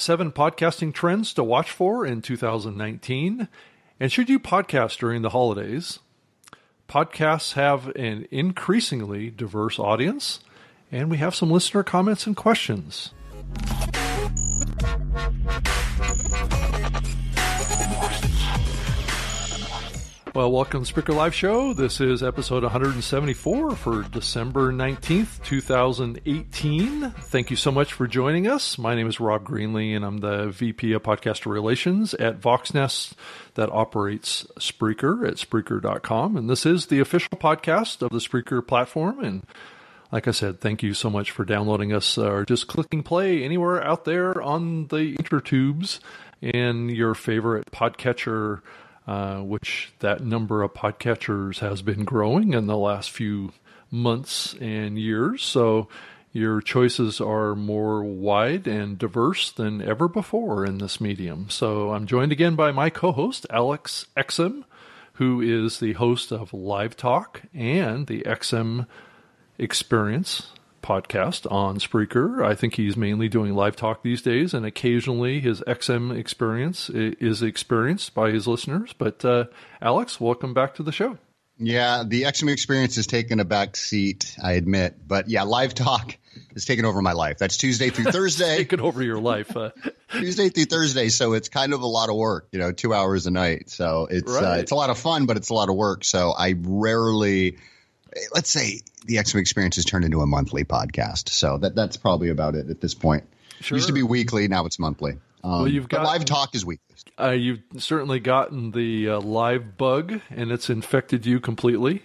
7 podcasting trends to watch for in 2019, and should you podcast during the holidays? Podcasts have an increasingly diverse audience, and we have some listener comments and questions. Well, welcome to Spreaker Live Show. This is episode 174 for December 19th, 2018. Thank you so much for joining us. My name is Rob Greenlee, and I'm the VP of Podcaster Relations at VoxNest that operates Spreaker at Spreaker.com. And this is the official podcast of the Spreaker platform. And like I said, thank you so much for downloading us or just clicking play anywhere out there on the intertubes in your favorite podcatcher. Which that number of podcatchers has been growing in the last few months and years. So your choices are more wide and diverse than ever before in this medium. So I'm joined again by my co-host, Alex Exum, who is the host of Live Talk and the Exum Experience Podcast on Spreaker. I think he's mainly doing Live Talk these days, and occasionally his Exum Experience is experienced by his listeners. But Alex, welcome back to the show. Yeah, the Exum Experience has taken a back seat, I admit. But yeah, Live Talk has taken over my life. That's Tuesday through Thursday. Taken over your life. Tuesday through Thursday, so it's kind of a lot of work, 2 hours a night. So it's right. It's a lot of fun, but it's a lot of work. So I rarely – let's say the Exum Experience has turned into a monthly podcast. So that's probably about it at this point. Sure. It used to be weekly. Now it's monthly. Well, Live Talk is weekly. You've certainly gotten the live bug, and it's infected you completely.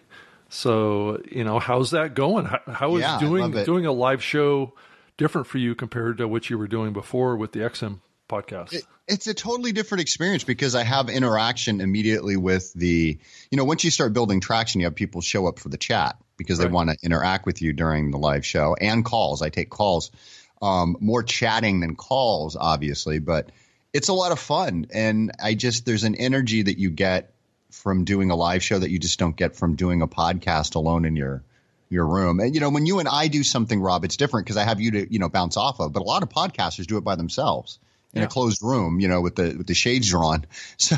So, how's that going? How is doing a live show different for you compared to what you were doing before with the Exum podcast? It's a totally different experience because I have interaction immediately with the, once you start building traction, you have people show up for the chat because they want to interact with you during the live show and calls. I take calls, more chatting than calls, obviously, but it's a lot of fun. And there's an energy that you get from doing a live show that you just don't get from doing a podcast alone in your room. And, when you and I do something, Rob, it's different because I have you to, bounce off of, but a lot of podcasters do it by themselves. In a closed room, with the shades drawn. So,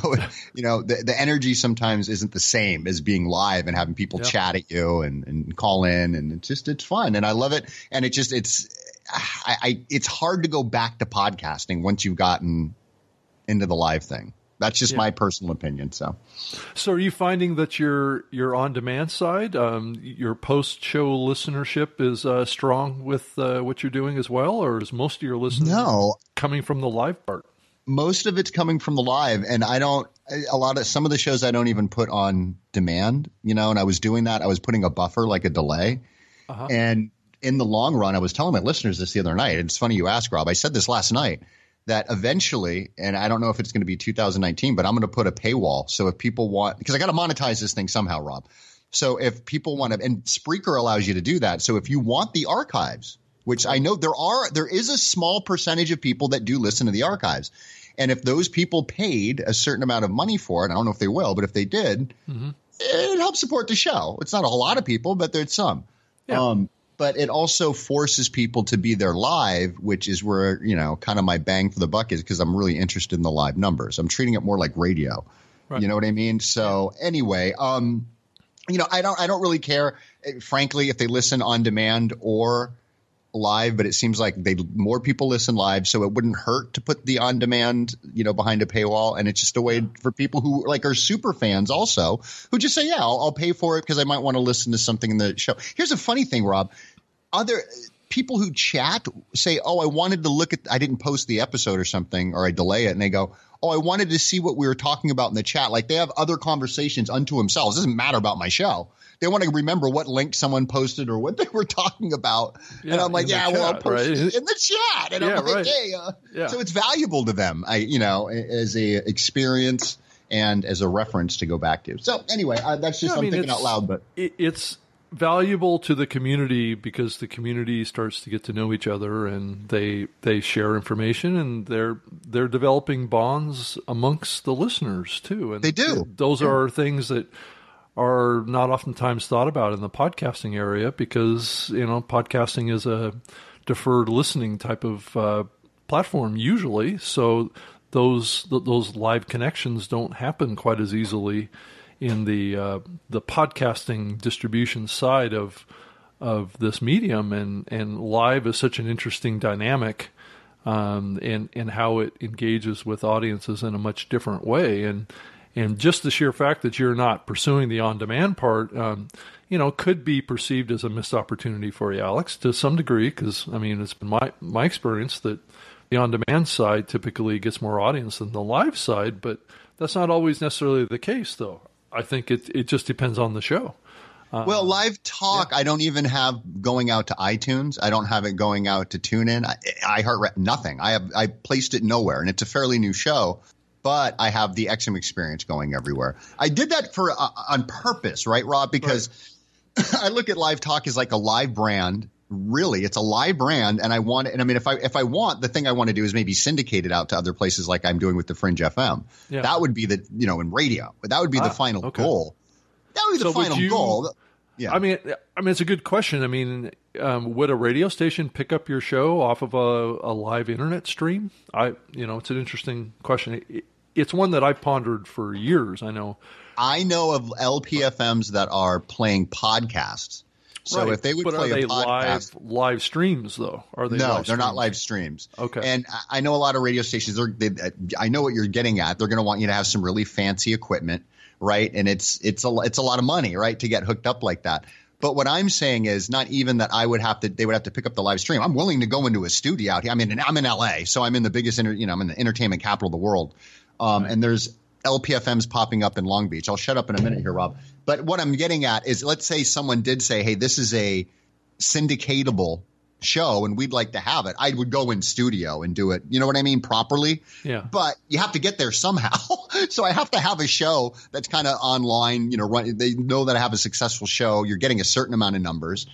the energy sometimes isn't the same as being live and having people chat at you and call in. And it's fun. And I love it. And it's hard to go back to podcasting once you've gotten into the live thing. That's just my personal opinion. So are you finding that your on-demand side, your post-show listenership is strong with what you're doing as well? Or is most of your listeners coming from the live part? Most of it's coming from the live. And some of the shows I don't even put on demand, and I was doing that. I was putting a buffer, like a delay. Uh-huh. And in the long run, I was telling my listeners this the other night. It's funny you ask, Rob. I said this last night. That eventually, and I don't know if it's going to be 2019, but I'm going to put a paywall. So if people want – because I got to monetize this thing somehow, Rob. So if people want to – and Spreaker allows you to do that. So if you want the archives, which I know there is a small percentage of people that do listen to the archives. And if those people paid a certain amount of money for it, I don't know if they will, but if they did, it helps support the show. It's not a whole lot of people, but there's some. Yeah. But it also forces people to be there live, which is where, kind of my bang for the buck is because I'm really interested in the live numbers. I'm treating it more like radio. Right. You know what I mean? So anyway, I don't really care, frankly, if they listen on demand or live, but it seems like more people listen live. So it wouldn't hurt to put the on demand, behind a paywall. And it's just a way for people who are super fans also who just say, I'll pay for it because I might want to listen to something in the show. Here's a funny thing, Rob. Other people who chat say, I wanted to look at, I didn't post the episode or something, or I delay it. And they go, I wanted to see what we were talking about in the chat. Like they have other conversations unto themselves. It doesn't matter about my show. They want to remember what link someone posted or what they were talking about. Yeah, and I'm like, I'll post it in the chat. And I'm like, So it's valuable to them, as a experience and as a reference to go back to. So anyway, that's just I'm thinking out loud. But it's valuable to the community because the community starts to get to know each other and they share information and they're developing bonds amongst the listeners too. And they do. Those are things that are not oftentimes thought about in the podcasting area because, podcasting is a deferred listening type of platform usually, so those live connections don't happen quite as easily in the podcasting distribution side of this medium, and live is such an interesting dynamic, and how it engages with audiences in a much different way, and just the sheer fact that you're not pursuing the on-demand part, could be perceived as a missed opportunity for you, Alex, to some degree, because it's been my experience that the on-demand side typically gets more audience than the live side, but that's not always necessarily the case, though. I think it just depends on the show. Well, Live Talk, yeah. I don't even have going out to iTunes. I don't have it going out to TuneIn. iHeartRadio, nothing. I placed it nowhere, and it's a fairly new show, but I have the Exum Experience going everywhere. I did that for on purpose, right, Rob? Because right. I look at Live Talk as like a live brand. Really, it's a live brand, and I want it. And if I want, the thing I want to do is maybe syndicate it out to other places, like I'm doing with the Fringe FM. Yeah. That would be in radio. But that would be the final goal. That would be the final goal. Yeah. I mean, it's a good question. Would a radio station pick up your show off of a live internet stream? It's an interesting question. It's one that I pondered for years. I know of LPFMs that are playing podcasts. So right. If they would play a podcast, live streams though, are they? No, they're not live streams. Okay. And I know a lot of radio stations. I know what you're getting at. They're going to want you to have some really fancy equipment, right? And it's a lot of money, right, to get hooked up like that. But what I'm saying is not even that they would have to pick up the live stream. I'm willing to go into a studio out here. I'm in LA, so I'm in the biggest, I'm in the entertainment capital of the world, right. And there's LPFMs popping up in Long Beach. I'll shut up in a minute here, Rob. But what I'm getting at is, let's say someone did say, hey, this is a syndicatable show and we'd like to have it. I would go in studio and do it, you know what I mean, properly. Yeah. But you have to get there somehow. So I have to have a show that's kind of online, they know that I have a successful show. You're getting a certain amount of numbers.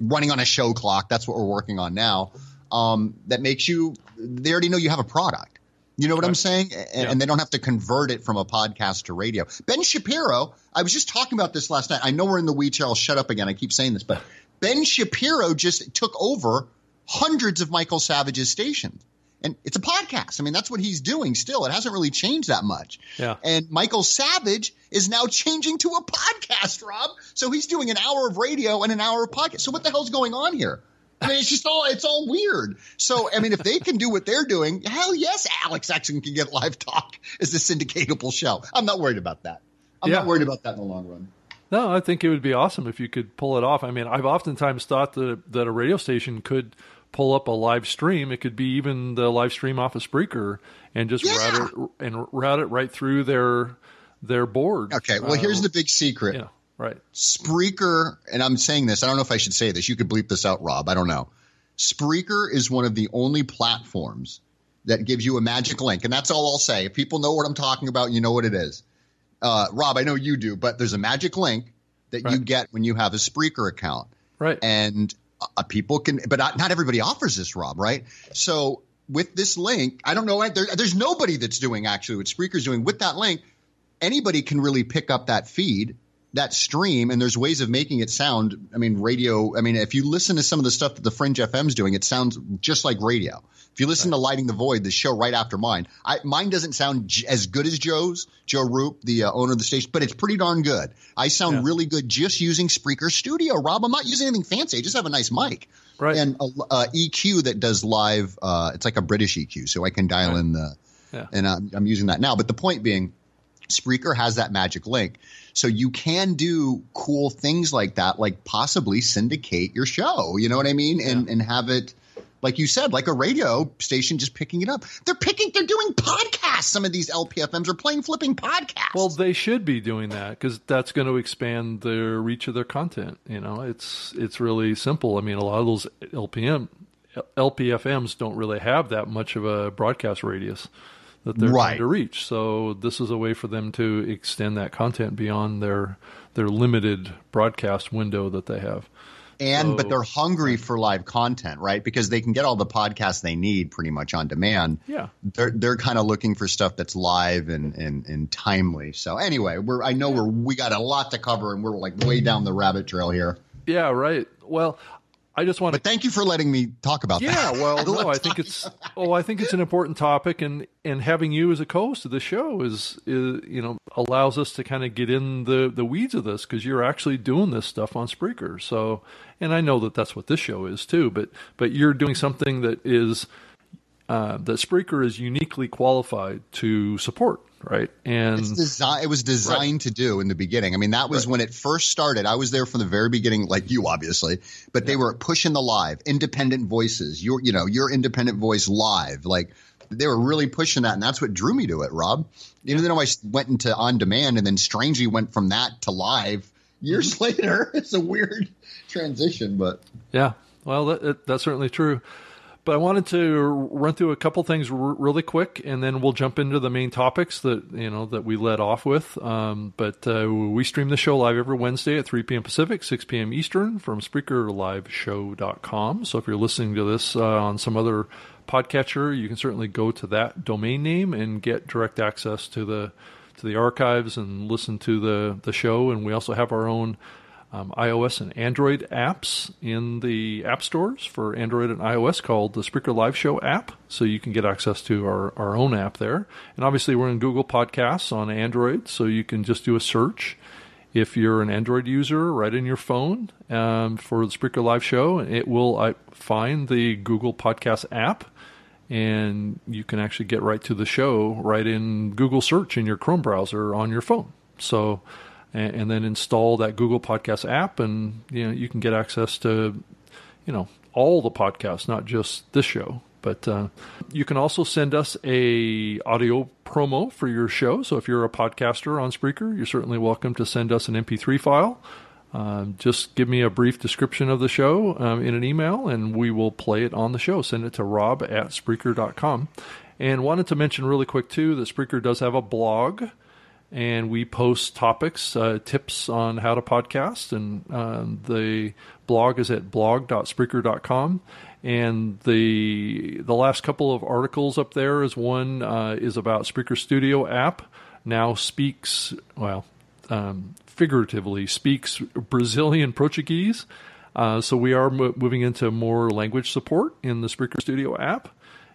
Running on a show clock, that's what we're working on now. That makes you – they already know you have a product. You know what I'm saying? And they don't have to convert it from a podcast to radio. Ben Shapiro, I was just talking about this last night. I know we're in the weeds here. I'll shut up again. I keep saying this, but Ben Shapiro just took over hundreds of Michael Savage's stations. And it's a podcast. That's what he's doing still. It hasn't really changed that much. Yeah. And Michael Savage is now changing to a podcast, Rob. So he's doing an hour of radio and an hour of podcast. So what the hell's going on here? It's just all—it's all weird. So, if they can do what they're doing, hell yes, Alex Exum can get Live Talk as a syndicatable show. I'm not worried about that. I'm not worried about that in the long run. No, I think it would be awesome if you could pull it off. I've oftentimes thought that a radio station could pull up a live stream. It could be even the live stream off of Spreaker and just route it right through their board. Okay. Well, here's the big secret. Yeah. Right. Spreaker, and I'm saying this, I don't know if I should say this. You could bleep this out, Rob. I don't know. Spreaker is one of the only platforms that gives you a magic link. And that's all I'll say. If people know what I'm talking about, you know what it is. Rob, I know you do, but there's a magic link that you get when you have a Spreaker account. Right. And people can – but not everybody offers this, Rob, right? So with this link, I don't know. There's nobody that's doing actually what Spreaker's doing. With that link, anybody can really pick up that feed – that stream, and there's ways of making it sound radio. If you listen to some of the stuff that the Fringe FM's doing, it sounds just like radio. If you listen to Lighting the Void, the show right after mine, mine doesn't sound as good as Joe Rupe, the owner of the station, but it's pretty darn good. I sound really good just using Spreaker Studio, Rob. I'm not using anything fancy. I just have a nice mic. Right. And a EQ that does live it's like a British EQ, so I can dial in the and I'm using that now. But the point being, Spreaker has that magic link. So you can do cool things like that, like possibly syndicate your show, you know what I mean? And have it, like you said, like a radio station just picking it up. They're doing podcasts. Some of these LPFMs are playing flipping podcasts. Well, they should be doing that because that's going to expand their reach of their content. It's really simple. A lot of those LPFMs don't really have that much of a broadcast radius that they're trying to reach. So this is a way for them to extend that content beyond their limited broadcast window that they have. But they're hungry for live content, right? Because they can get all the podcasts they need pretty much on demand. Yeah. They're kind of looking for stuff that's live and timely. So anyway, we got a lot to cover and we're like way down the rabbit trail here. Yeah, right. Well, I just want to. But thank you for letting me talk about that. Yeah, well, no, I think it's an important topic, and having you as a co-host of the show is allows us to kind of get in the weeds of this, because you're actually doing this stuff on Spreaker. So, and I know that that's what this show is too. But you're doing something that is that Spreaker is uniquely qualified to support. Right. And it was designed to do in the beginning. I mean, that was when it first started. I was there from the very beginning, like you, obviously, but they were pushing the live independent voices, your independent voice live. Like, they were really pushing that. And that's what drew me to it, Rob. Even though I went into on demand and then strangely went from that to live years later. It's a weird transition, but yeah, well, that's certainly true. But I wanted to run through a couple things really quick, and then we'll jump into the main topics that that we led off with. We stream the show live every Wednesday at 3 p.m. Pacific, 6 p.m. Eastern from SpreakerLiveShow.com. So if you're listening to this on some other podcatcher, you can certainly go to that domain name and get direct access to the archives and listen to the show. And we also have our own iOS and Android apps in the app stores for Android and iOS called the Spreaker Live Show app. So you can get access to our own app there. And obviously we're in Google Podcasts on Android. So you can just do a search if you're an Android user right in your phone for the Spreaker Live Show. It will find the Google Podcasts app, and you can actually get right to the show right in Google search in your Chrome browser on your phone. So... and then install that Google Podcasts app, and you can get access to all the podcasts, not just this show. But you can also send us a audio promo for your show. So if you're a podcaster on Spreaker, you're certainly welcome to send us an MP3 file. Just give me a brief description of the show in an email, and we will play it on the show. Send it to rob@spreaker.com. And wanted to mention really quick, too, that Spreaker does have a blog, and we post topics, tips on how to podcast. And the blog is at blog.spreaker.com. And the last couple of articles up there is one is about Spreaker Studio app. Now speaks, figuratively speaks Brazilian Portuguese. So we are moving into more language support in the Spreaker Studio app.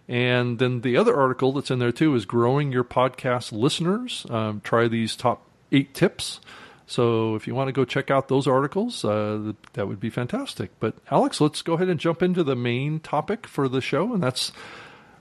And then the other article that's in there, too, is growing your podcast listeners. Try these top 8 tips. So if you want to go check out those articles, that would be fantastic. But, Alex, let's go ahead and jump into the main topic for the show. And that's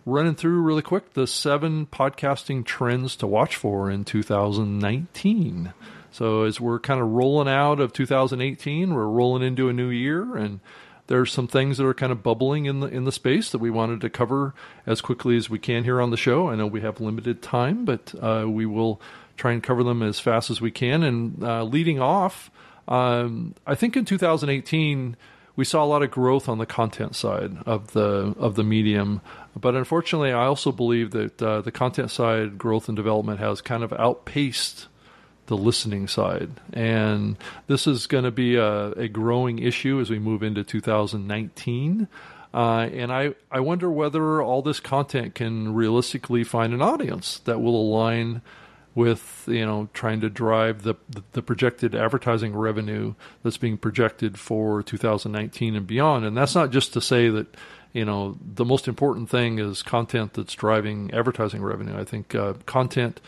running through really quick the 7 podcasting trends to watch for in 2019. So as we're kind of rolling out of 2018, we're rolling into a new year, and there's some things that are kind of bubbling in the space that we wanted to cover as quickly as we can here on the show. I know we have limited time, but we will try and cover them as fast as we can. And leading off, I think in 2018 we saw a lot of growth on the content side of the medium, but unfortunately, I also believe that the content side growth and development has kind of outpaced the listening side. And this is going to be a growing issue as we move into 2019. And I wonder whether all this content can realistically find an audience that will align with, trying to drive the projected advertising revenue that's being projected for 2019 and beyond. And that's not just to say that, the most important thing is content that's driving advertising revenue. I think content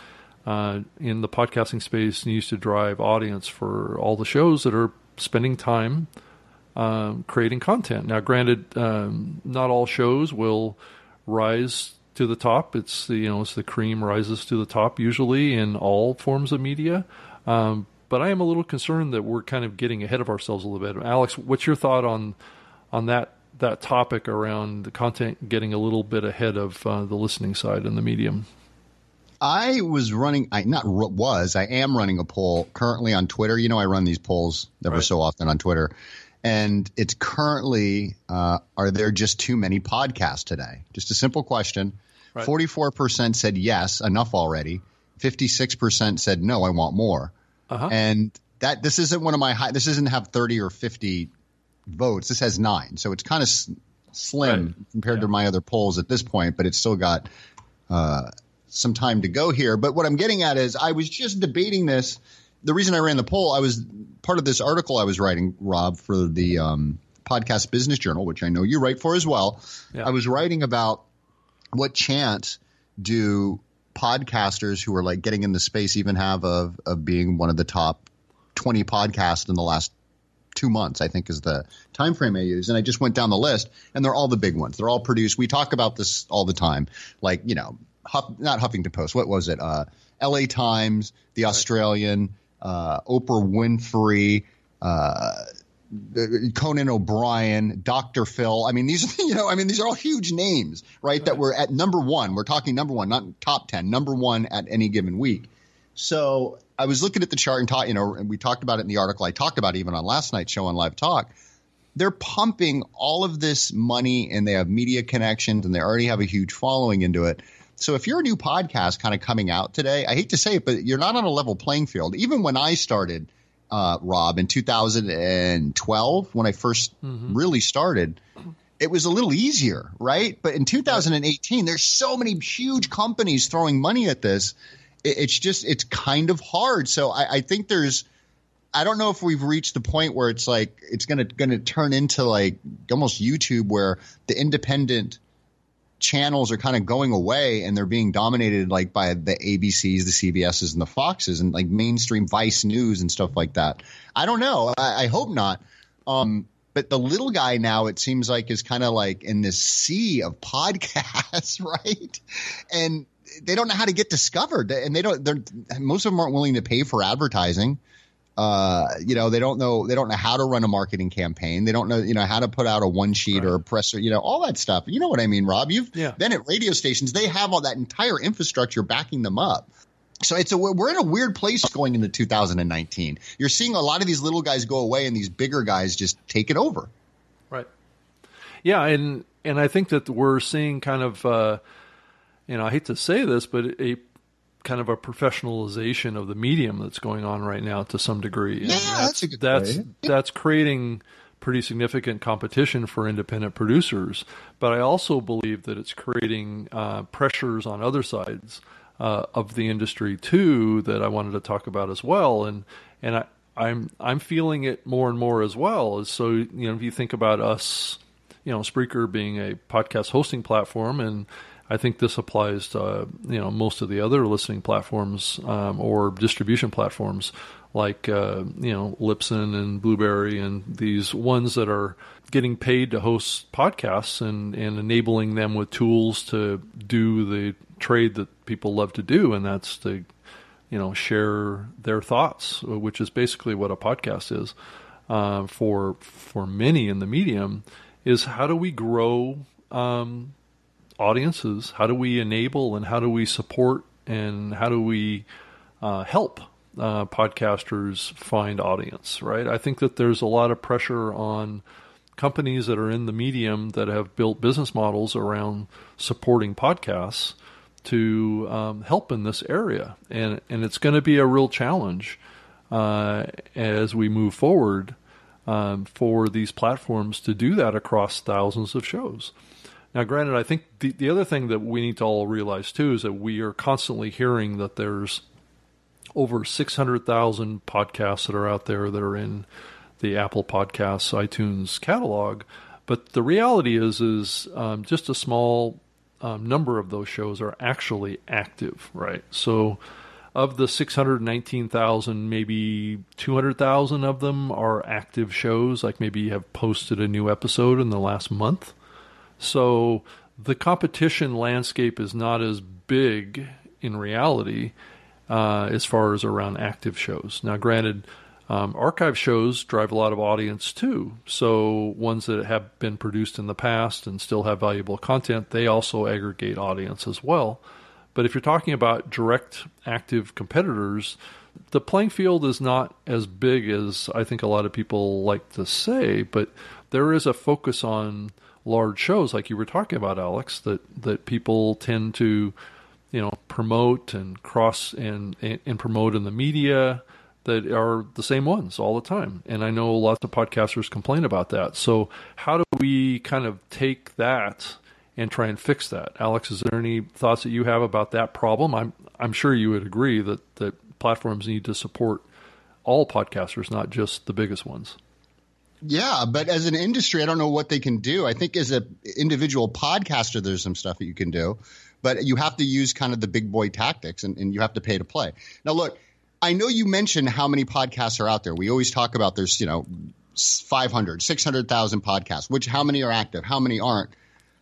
in the podcasting space needs to drive audience for all the shows that are spending time creating content. Now, granted, not all shows will rise to the top. It's it's the cream rises to the top usually in all forms of media. But I am a little concerned that we're kind of getting ahead of ourselves a little bit. Alex, what's your thought on that topic around the content getting a little bit ahead of the listening side in the medium? I am running a poll currently on Twitter. I run these polls ever so often on Twitter. And it's currently, are there just too many podcasts today? Just a simple question. Right. 44% said yes, enough already. 56% said no, I want more. Uh-huh. And this isn't one of my high – this doesn't have 30 or 50 votes. This has 9. So it's kind of slim compared to my other polls at this point, but it's still got some time to go here. But what I'm getting at is I was just debating this. The reason I ran the poll, I was part of this article I was writing, Rob, for the podcast Business Journal, which I know you write for as well. Yeah. I was writing about what chance do podcasters who are like getting in the space even have of being one of the top 20 podcasts in the last 2 months, I think is the time frame I use. And I just went down the list, and they're all the big ones. They're all produced. We talk about this all the time, like, you know, not Huffington Post. What was it? LA Times, The Australian, Oprah Winfrey, Conan O'Brien, Dr. Phil. I mean, these, you know, I mean, these are all huge names, right? That were at number one. We're talking number one, not top 10, number one at any given week. So I was looking at the chart and you know, and we talked about it in the article. I talked about it even on last night's show on Live Talk. They're pumping all of this money, and they have media connections, and they already have a huge following into it. So if you're a new podcast kind of coming out today, I hate to say it, but you're not on a level playing field. Even when I started, Rob, in 2012, when I first really started, it was a little easier, right? But in 2018, there's so many huge companies throwing money at this. It's just – it's kind of hard. So I think there's – I don't know if we've reached the point where it's like it's going to turn into like almost YouTube, where the independent channels are kind of going away and they're being dominated like by the ABCs, the CBSs, and the Foxes, and like mainstream Vice News and stuff like that. I don't know. I hope not. But the little guy now, it seems like, is kind of like in this sea of podcasts, right? And they don't know how to get discovered, and most of them aren't willing to pay for advertising. You know, they don't know how to run a marketing campaign. They don't know, you know, how to put out a one sheet or a presser, you know, all that stuff. You know what I mean, Rob? You've been at radio stations. They have all that entire infrastructure backing them up. So we're in a weird place going into 2019. You're seeing a lot of these little guys go away and these bigger guys just take it over. Right. Yeah. And I think that we're seeing kind of, you know, I hate to say this, but a kind of a professionalization of the medium that's going on right now to some degree. Yeah, that's a good way. That's creating pretty significant competition for independent producers. But I also believe that it's creating pressures on other sides of the industry too, that I wanted to talk about as well. And I'm feeling it more and more as well. So, you know, if you think about us, you know, Spreaker being a podcast hosting platform, and I think this applies to you know, most of the other listening platforms or distribution platforms like you know, Libsyn and Blueberry and these ones that are getting paid to host podcasts and enabling them with tools to do the trade that people love to do, and that's to, you know, share their thoughts, which is basically what a podcast is for many in the medium. Is how do we grow audiences? How do we enable, and how do we support, and how do we help podcasters find audience, right? I think that there's a lot of pressure on companies that are in the medium that have built business models around supporting podcasts to help in this area. And it's going to be a real challenge as we move forward for these platforms to do that across thousands of shows. Now, granted, I think the other thing that we need to all realize, too, is that we are constantly hearing that there's over 600,000 podcasts that are out there that are in the Apple Podcasts, iTunes catalog. But the reality is just a small number of those shows are actually active, right? So of the 619,000, maybe 200,000 of them are active shows, like maybe you have posted a new episode in the last month. So the competition landscape is not as big in reality as far as around active shows. Now, granted, archive shows drive a lot of audience too. So ones that have been produced in the past and still have valuable content, they also aggregate audience as well. But if you're talking about direct active competitors, the playing field is not as big as I think a lot of people like to say, but there is a focus on large shows, like you were talking about, Alex, that people tend to, you know, promote and cross and promote in the media that are the same ones all the time. And I know lots of podcasters complain about that. So how do we kind of take that and try and fix that? Alex, is there any thoughts that you have about that problem? I'm sure you would agree that platforms need to support all podcasters, not just the biggest ones. Yeah, but as an industry, I don't know what they can do. I think as an individual podcaster, there's some stuff that you can do. But you have to use kind of the big boy tactics, and you have to pay to play. Now, look, I know you mentioned how many podcasts are out there. We always talk about there's, 500, 600,000 podcasts, which how many are active, how many aren't.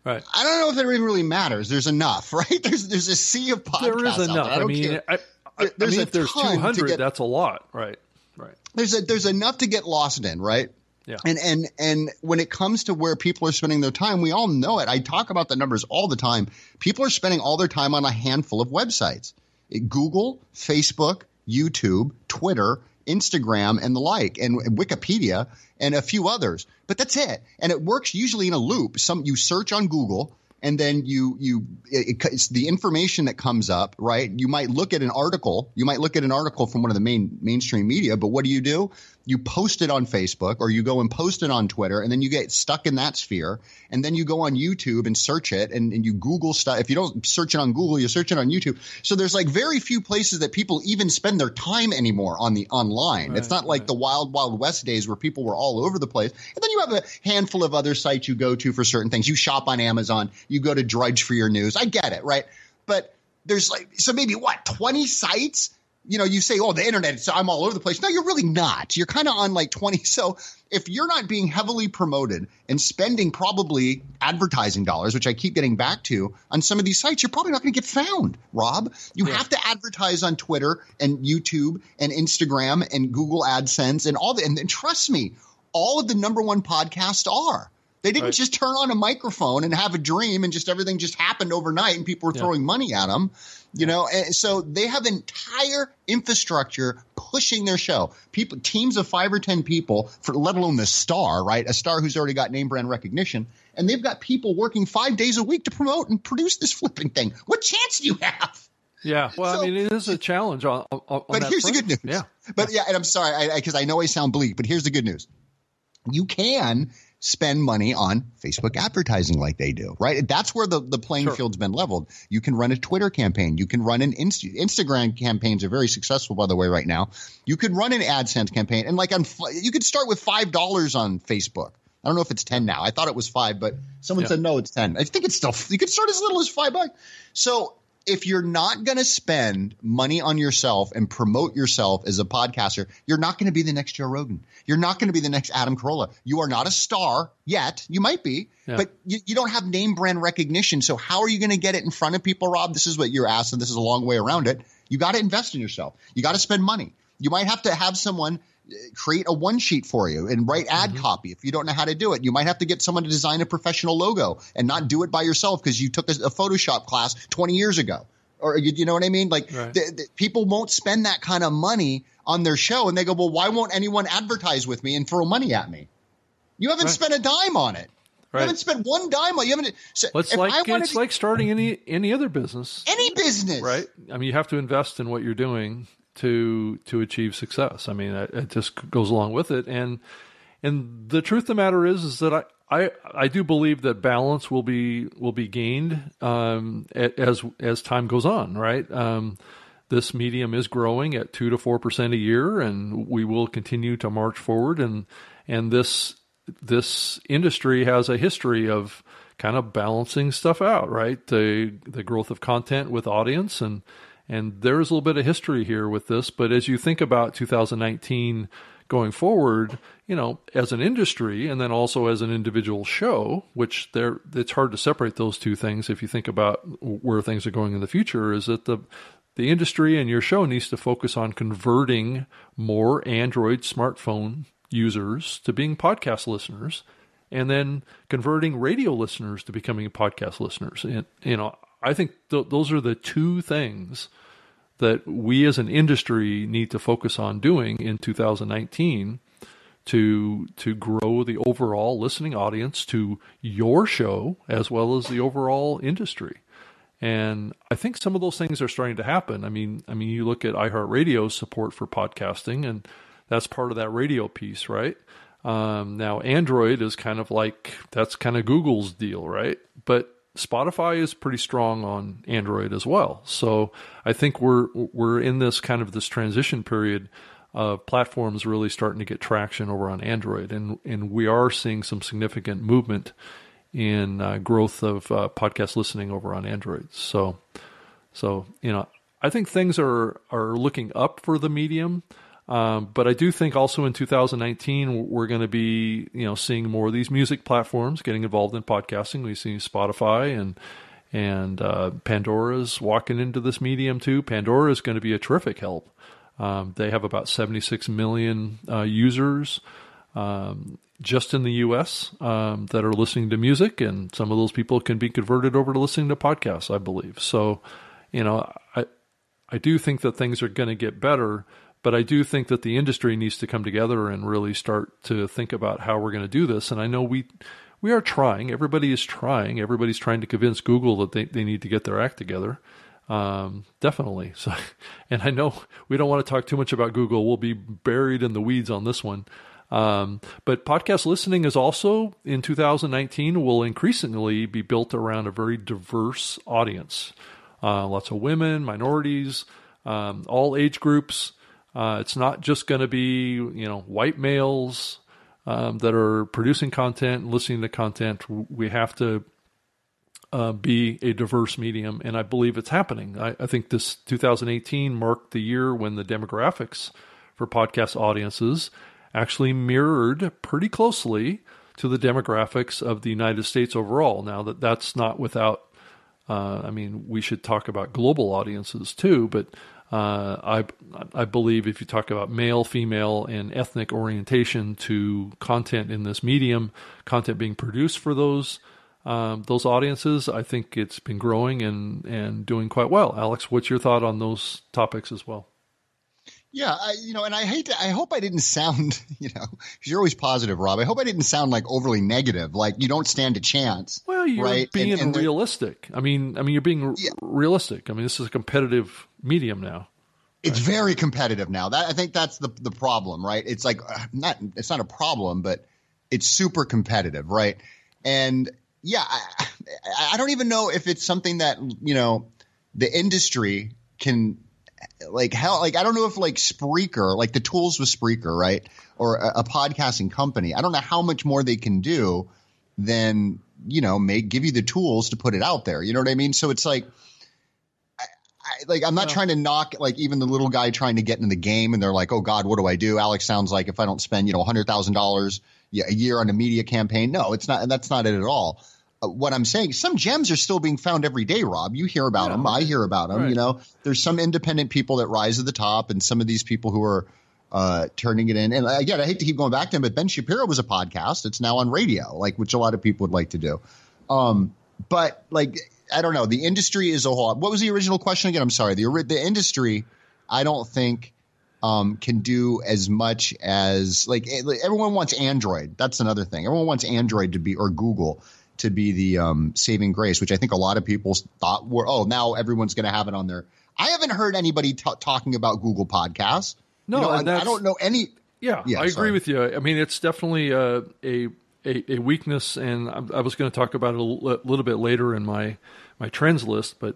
Right. I don't know if it really matters. There's enough, right? There's a sea of podcasts. There is enough. If there's 200, that's a lot, right? Right. There's enough to get lost in, right? Yeah. And when it comes to where people are spending their time, we all know it. I talk about the numbers all the time. People are spending all their time on a handful of websites: Google, Facebook, YouTube, Twitter, Instagram, and the like, and Wikipedia, and a few others. But that's it. And it works usually in a loop. You search on Google, and then it's the information that comes up, right? You might look at an article. You might look at an article from one of the mainstream media, but what do? You post it on Facebook, or you go and post it on Twitter, and then you get stuck in that sphere. And then you go on YouTube and search it, and you Google stuff. If you don't search it on Google, you search it on YouTube. So there's like very few places that people even spend their time anymore on the online. Right, it's not like the wild, wild west days where people were all over the place. And then you have a handful of other sites you go to for certain things. You shop on Amazon. You go to Drudge for your news. I get it, right? But there's so maybe 20 sites? You say, oh, the internet, so I'm all over the place. No, you're really not. You're kind of on 20. So if you're not being heavily promoted and spending probably advertising dollars, which I keep getting back to, on some of these sites, you're probably not going to get found, Rob. You have to advertise on Twitter and YouTube and Instagram and Google AdSense and all that. And trust me, all of the number one podcasts are. They didn't just turn on a microphone and have a dream and just everything just happened overnight and people were throwing money at them, you know. And so they have entire infrastructure pushing their show. People, teams of 5 or 10 people, let alone the star, right? A star who's already got name brand recognition. And they've got people working 5 days a week to promote and produce this flipping thing. What chance do you have? Yeah, well, it is a challenge. But here's the good news. Yeah. But and I'm sorry because I know I sound bleak, but here's the good news. You can spend money on Facebook advertising like they do, right? That's where the playing field's been leveled. You can run a Twitter campaign. You can run an Instagram campaigns are very successful, by the way, right now. You could run an AdSense campaign. And you could start with $5 on Facebook. I don't know if it's 10 now. I thought it was 5, but someone said, no, it's 10. I think it's still – you could start as little as $5. So if you're not going to spend money on yourself and promote yourself as a podcaster, you're not going to be the next Joe Rogan. You're not going to be the next Adam Carolla. You are not a star yet. You might be, but you don't have name brand recognition. So how are you going to get it in front of people, Rob? This is what you're asking. This is a long way around it. You got to invest in yourself. You got to spend money. You might have to have someone create a one sheet for you and write ad copy. If you don't know how to do it, you might have to get someone to design a professional logo and not do it by yourself because you took a Photoshop class 20 years ago. Or you know what I mean? People won't spend that kind of money on their show and they go, well, why won't anyone advertise with me and throw money at me? You haven't spent a dime on it. Right. You haven't spent one dime on it. You haven't. So it's like starting any other business. Any business. Right. I mean, you have to invest in what you're doing to achieve success. I mean, it just goes along with it. And the truth of the matter is that I do believe that balance will be gained as time goes on, right? This medium is growing at 2 to 4% a year, and we will continue to march forward. And this industry has a history of kind of balancing stuff out, right? The growth of content with audience and there is a little bit of history here with this, but as you think about 2019 going forward, as an industry and then also as an individual show, which it's hard to separate those two things if you think about where things are going in the future, is that the industry and your show needs to focus on converting more Android smartphone users to being podcast listeners and then converting radio listeners to becoming podcast listeners. And, I think those are the two things that we as an industry need to focus on doing in 2019 to grow the overall listening audience to your show as well as the overall industry. And I think some of those things are starting to happen. I mean, you look at iHeartRadio's support for podcasting, and that's part of that radio piece, right? Now, Android is kind of that's kind of Google's deal, right? But Spotify is pretty strong on Android as well. So I think we're in this transition period platforms really starting to get traction over on Android. And we are seeing some significant movement in growth of podcast listening over on Android. So you know, I think things are looking up for the medium. But I do think also in 2019, we're going to be, you know, seeing more of these music platforms getting involved in podcasting. We see Spotify and Pandora's walking into this medium too. Pandora is going to be a terrific help. They have about 76 million users just in the U.S. That are listening to music, and some of those people can be converted over to listening to podcasts, I believe. So, you know, I do think that things are going to get better. But I do think that the industry needs to come together and really start to think about how we're going to do this. And I know we are trying. Everybody is trying. Everybody's trying to convince Google that they need to get their act together. Definitely. So, and I know we don't want to talk too much about Google. We'll be buried in the weeds on this one. But podcast listening is also, in 2019, will increasingly be built around a very diverse audience. Lots of women, minorities, all age groups. It's not just going to be, you know, white males that are producing content and listening to content. We have to be a diverse medium, and I believe it's happening. I think this 2018 marked the year when the demographics for podcast audiences actually mirrored pretty closely to the demographics of the United States overall. Now, that's not without, I mean, we should talk about global audiences too, but I believe if you talk about male, female, and ethnic orientation to content in this medium, content being produced for those audiences, I think it's been growing and doing quite well. Alex, what's your thought on those topics as well? Yeah, I hope I didn't sound, because you're always positive, Rob. I hope I didn't sound like overly negative, like you don't stand a chance. Well, you're right? being and realistic. I mean, you're being realistic. I mean, this is a competitive medium now. It's right? Very competitive now. That I think that's the problem, right? It's like it's not a problem, but it's super competitive, right? And yeah, I don't even know if it's something that the industry can. I don't know if Spreaker, the tools with Spreaker, right? Or a podcasting company. I don't know how much more they can do than, give you the tools to put it out there. You know what I mean? So it's like, I'm not trying to knock, even the little guy trying to get in the game and they're like, oh God, what do I do? Alex sounds like if I don't spend, $100,000 a year on a media campaign. No, it's not. That's not it at all. What I'm saying, some gems are still being found every day, Rob. You hear about them. I hear about them. Right. There's some independent people that rise to the top and some of these people who are turning it in. And again, I hate to keep going back to him, but Ben Shapiro was a podcast. It's now on radio, which a lot of people would like to do. But I don't know. The industry is a whole – what was the original question again? I'm sorry. The industry, I don't think can do as much as – everyone wants Android. That's another thing. Everyone wants Android to be – or Google – to be the saving grace, which I think a lot of people thought were, now everyone's going to have it on their. I haven't heard anybody talking about Google Podcasts. No, I don't know any. Yeah, I agree with you. I mean, it's definitely a weakness, and I was going to talk about it a little bit later in my trends list, but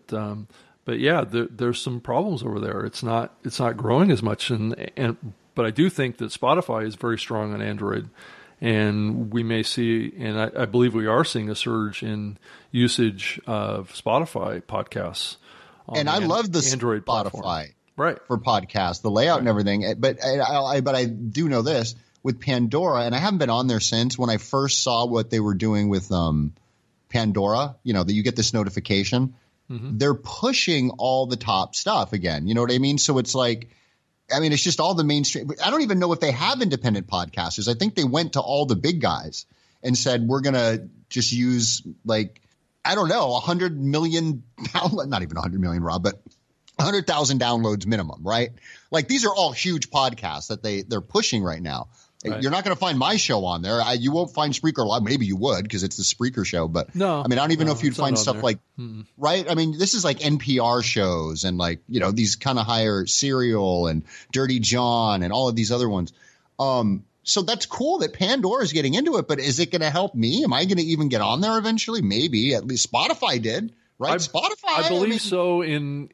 yeah, there's some problems over there. It's not growing as much, but I do think that Spotify is very strong on Android. And we may see, and I believe we are seeing a surge in usage of Spotify podcasts. And I love the Android Spotify platform. For podcasts, the layout and everything. But I do know this with Pandora, and I haven't been on there since when I first saw what they were doing with Pandora. That you get this notification. Mm-hmm. They're pushing all the top stuff again. You know what I mean? So it's like. I mean, it's just all the mainstream. I don't even know if they have independent podcasters. I think they went to all the big guys and said, we're going to just use 100 million downloads, not even 100 million, Rob, but 100,000 downloads minimum, right? These are all huge podcasts that they're pushing right now. Right. You're not going to find my show on there. You won't find Spreaker Live. Maybe you would because it's the Spreaker show. But no, I mean, I don't even know if you'd find stuff there. Right? I mean, this is NPR shows and these kind of higher Serial and Dirty John and all of these other ones. So that's cool that Pandora is getting into it. But is it going to help me? Am I going to even get on there eventually? Maybe. At least Spotify did. right? Spotify. I believe so. In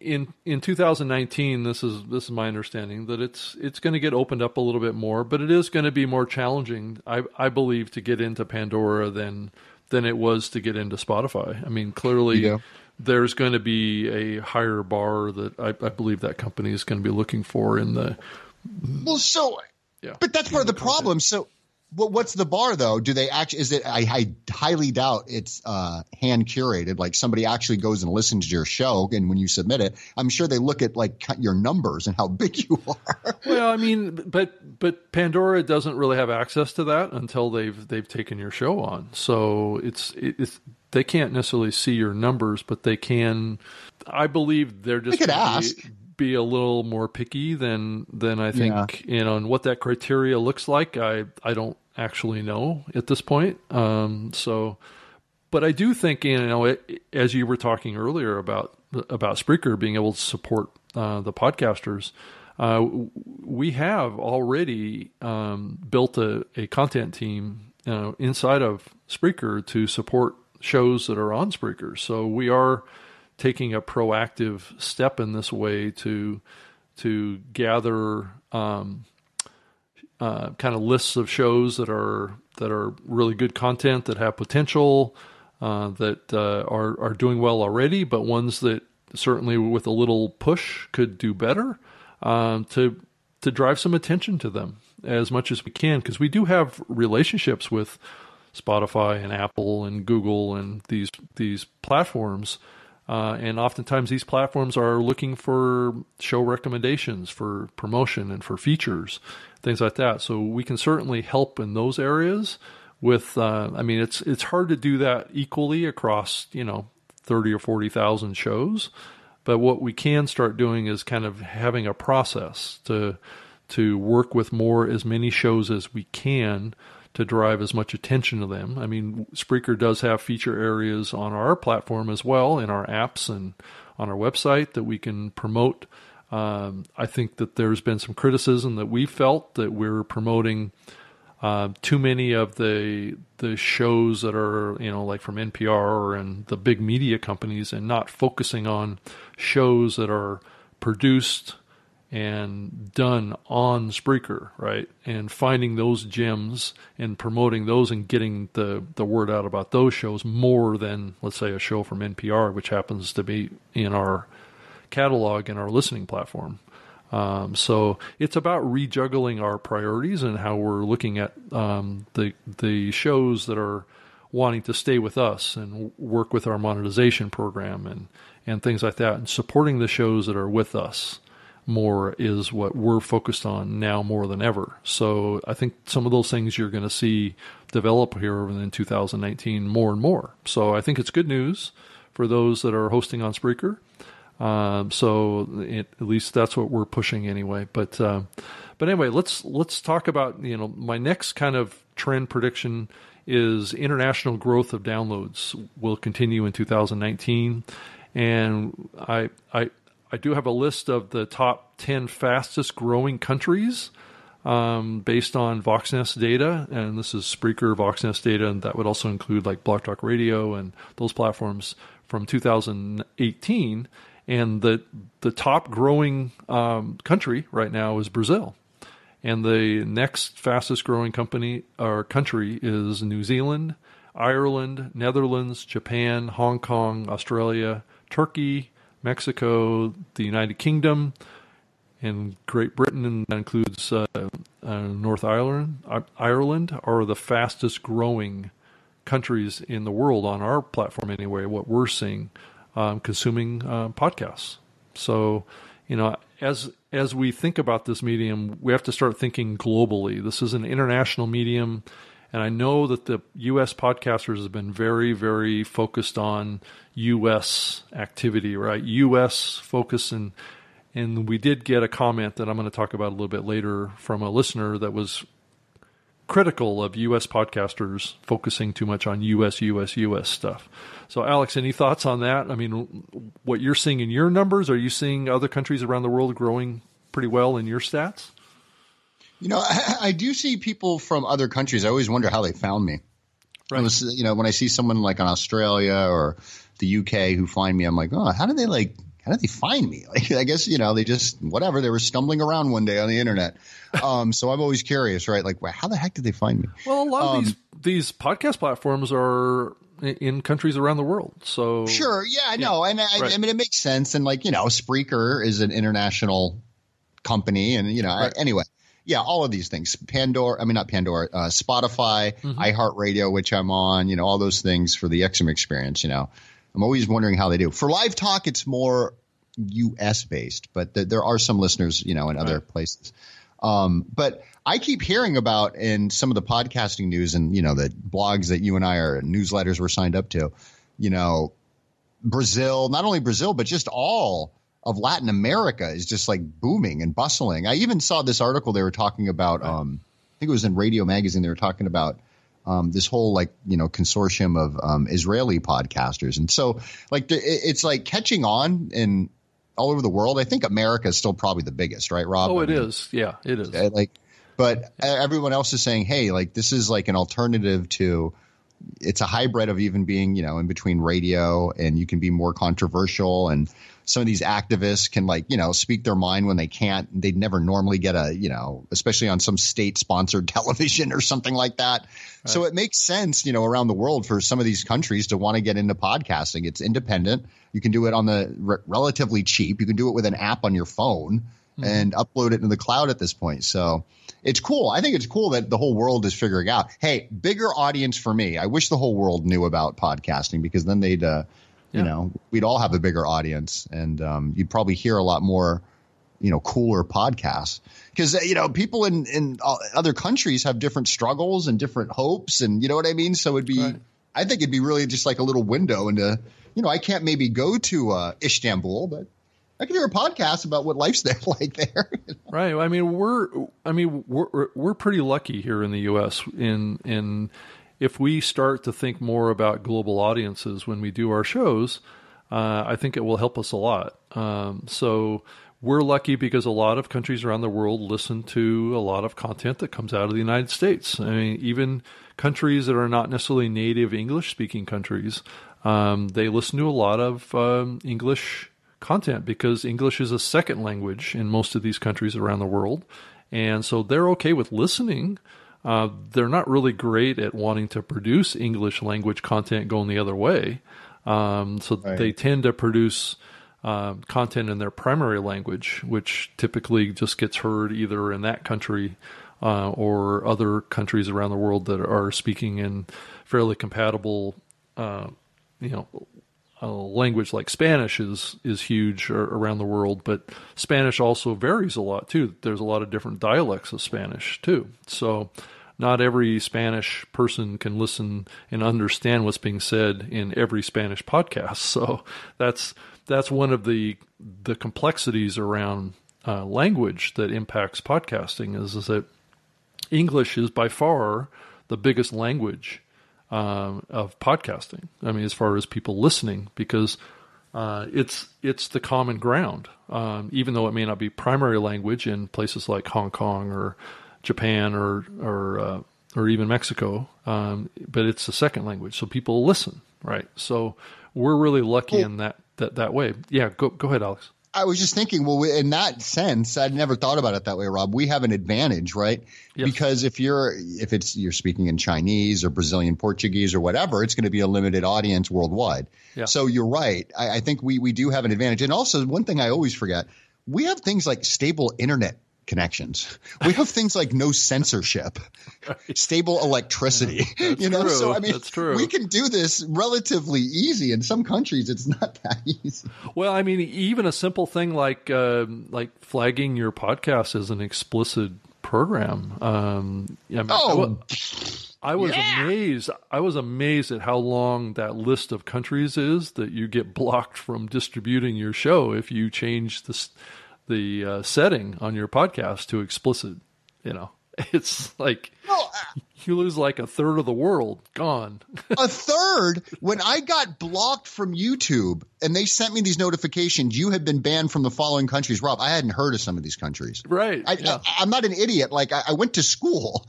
2019, this is my understanding that it's going to get opened up a little bit more, but it is going to be more challenging, I believe, to get into Pandora than it was to get into Spotify. I mean, clearly there's going to be a higher bar that I believe that company is going to be looking for in the. Well, so yeah, but that's part of the problem. So. What's the bar though? Do they actually? Is it? I highly doubt it's hand curated. Like somebody actually goes and listens to your show, and when you submit it, I'm sure they look at like your numbers and how big you are. Well, I mean, but Pandora doesn't really have access to that until they've taken your show on. So it's they can't necessarily see your numbers, but they can. I believe they're just. They could ask. Be a little more picky than I think, and what that criteria looks like. I don't actually know at this point. But I do think, as you were talking earlier about Spreaker being able to support the podcasters, we have already built a content team inside of Spreaker to support shows that are on Spreaker. So we are taking a proactive step in this way to gather kind of lists of shows that are really good content, that have potential, that are doing well already, but ones that certainly with a little push could do better, to drive some attention to them as much as we can, because we do have relationships with Spotify and Apple and Google and these platforms. And oftentimes these platforms are looking for show recommendations, for promotion and for features, things like that. So we can certainly help in those areas with, it's hard to do that equally across, 30 or 40,000 shows. But what we can start doing is kind of having a process to work with as many shows as we can to drive as much attention to them. I mean, Spreaker does have feature areas on our platform as well, in our apps and on our website that we can promote. I think that there's been some criticism that we felt that we're promoting too many of the shows that are, like from NPR and the big media companies, and not focusing on shows that are produced and done on Spreaker, right? And finding those gems and promoting those and getting the word out about those shows more than, let's say, a show from NPR, which happens to be in our catalog and our listening platform. So it's about rejuggling our priorities and how we're looking at the shows that are wanting to stay with us and work with our monetization program and things like that, and supporting the shows that are with us. More is what we're focused on now more than ever. So I think some of those things you're going to see develop here in 2019 more and more. So I think it's good news for those that are hosting on Spreaker. So at least that's what we're pushing anyway. But anyway, let's talk about, my next kind of trend prediction is international growth of downloads will continue in 2019. And I do have a list of the top 10 fastest growing countries based on VoxNest data. And this is Spreaker, VoxNest data, and that would also include like Blog Talk Radio and those platforms from 2018. And the top growing country right now is Brazil. And the next fastest growing country is New Zealand, Ireland, Netherlands, Japan, Hong Kong, Australia, Turkey, Mexico, the United Kingdom, and Great Britain, and that includes North Ireland. Ireland are the fastest growing countries in the world on our platform anyway, what we're seeing consuming podcasts. So, as we think about this medium, we have to start thinking globally. This is an international medium. And I know that the U.S. podcasters have been very, very focused on U.S. activity, right? U.S. focus. And we did get a comment that I'm going to talk about a little bit later from a listener that was critical of U.S. podcasters focusing too much on U.S. stuff. So, Alex, any thoughts on that? I mean, what you're seeing in your numbers, are you seeing other countries around the world growing pretty well in your stats? I do see people from other countries. I always wonder how they found me. Right. You know, when I see someone like in Australia or the UK who find me, I'm like, oh, how did they like? How did they find me? Like, I guess, you know, they just, whatever, they were stumbling around one day on the internet. So I'm always curious, right? Like, well, how the heck did they find me? Well, a lot of these podcast platforms are in countries around the world. So sure. Yeah, I know. Yeah, and right. I mean, it makes sense. And like, you know, Spreaker is an international company and, you know, right. Anyway. Yeah, all of these things. Spotify, mm-hmm. iHeartRadio, which I'm on, you know, all those things for the Exum experience, you know. I'm always wondering how they do. For Live Talk, it's more U.S. based, but there are some listeners, you know, in other places. But I keep hearing about in some of the podcasting news and, you know, the blogs that you and I are newsletters we're signed up to, you know, Brazil, not only Brazil, but just all of Latin America is just like booming and bustling. I even saw this article they were talking about. I think it was in Radio Magazine. They were talking about this whole like, you know, consortium of Israeli podcasters. And so like it's like catching on in all over the world. I think America is still probably the biggest, right, Rob? Oh, it is. Yeah, it is. But everyone else is saying, hey, like this is like an alternative to it's a hybrid of even being, you know, in between radio and you can be more controversial. And some of these activists can like, you know, speak their mind when they can't. They'd never normally get a, you know, especially on some state sponsored television or something like that. Right. So it makes sense, you know, around the world for some of these countries to want to get into podcasting. It's independent. You can do it on the relatively cheap. You can do it with an app on your phone and upload it into the cloud at this point. So it's cool. I think it's cool that the whole world is figuring out, hey, bigger audience for me. I wish the whole world knew about podcasting because then they'd, you know, we'd all have a bigger audience and you'd probably hear a lot more, you know, cooler podcasts because, you know, people in other countries have different struggles and different hopes and you know what I mean? So it'd be I think it'd be really just like a little window into, you know, I can't maybe go to Istanbul, but I can hear a podcast about what life's there like there. You know? Right. I mean, we're pretty lucky here in the U.S. in if we start to think more about global audiences when we do our shows, I think it will help us a lot. So we're lucky because a lot of countries around the world listen to a lot of content that comes out of the United States. I mean, even countries that are not necessarily native English-speaking countries, they listen to a lot of English content because English is a second language in most of these countries around the world. And so they're okay with listening. They're not really great at wanting to produce English language content going the other way. So they tend to produce content in their primary language, which typically just gets heard either in that country or other countries around the world that are speaking in fairly compatible, you know, language like Spanish is huge around the world, but Spanish also varies a lot too. There's a lot of different dialects of Spanish too. So not every Spanish person can listen and understand what's being said in every Spanish podcast. So that's one of the complexities around language that impacts podcasting is that English is by far the biggest language of podcasting. I mean, as far as people listening, because it's the common ground, even though it may not be primary language in places like Hong Kong or Japan or even Mexico, but it's the second language, so people listen, right? So we're really lucky in that way. Yeah, go ahead, Alex. I was just thinking, well, in that sense, I'd never thought about it that way, Rob. We have an advantage, right? Yes. Because if you're speaking in Chinese or Brazilian Portuguese or whatever, it's going to be a limited audience worldwide. Yeah. So you're right. I think we do have an advantage. And also, one thing I always forget, we have things like stable internet connections. We have things like no censorship, stable electricity, you know? True. So I mean, that's true. We can do this relatively easy. In some countries, it's not that easy. Well, I mean, even a simple thing like flagging your podcast as an explicit program. I was amazed. I was amazed at how long that list of countries is that you get blocked from distributing your show if you change the setting on your podcast to explicit. You know, it's like, no, You lose like a third of the world. Gone. A third? When I got blocked from YouTube and they sent me these notifications, you have been banned from the following countries. Rob, I hadn't heard of some of these countries. Right. I'm not an idiot. Like I went to school.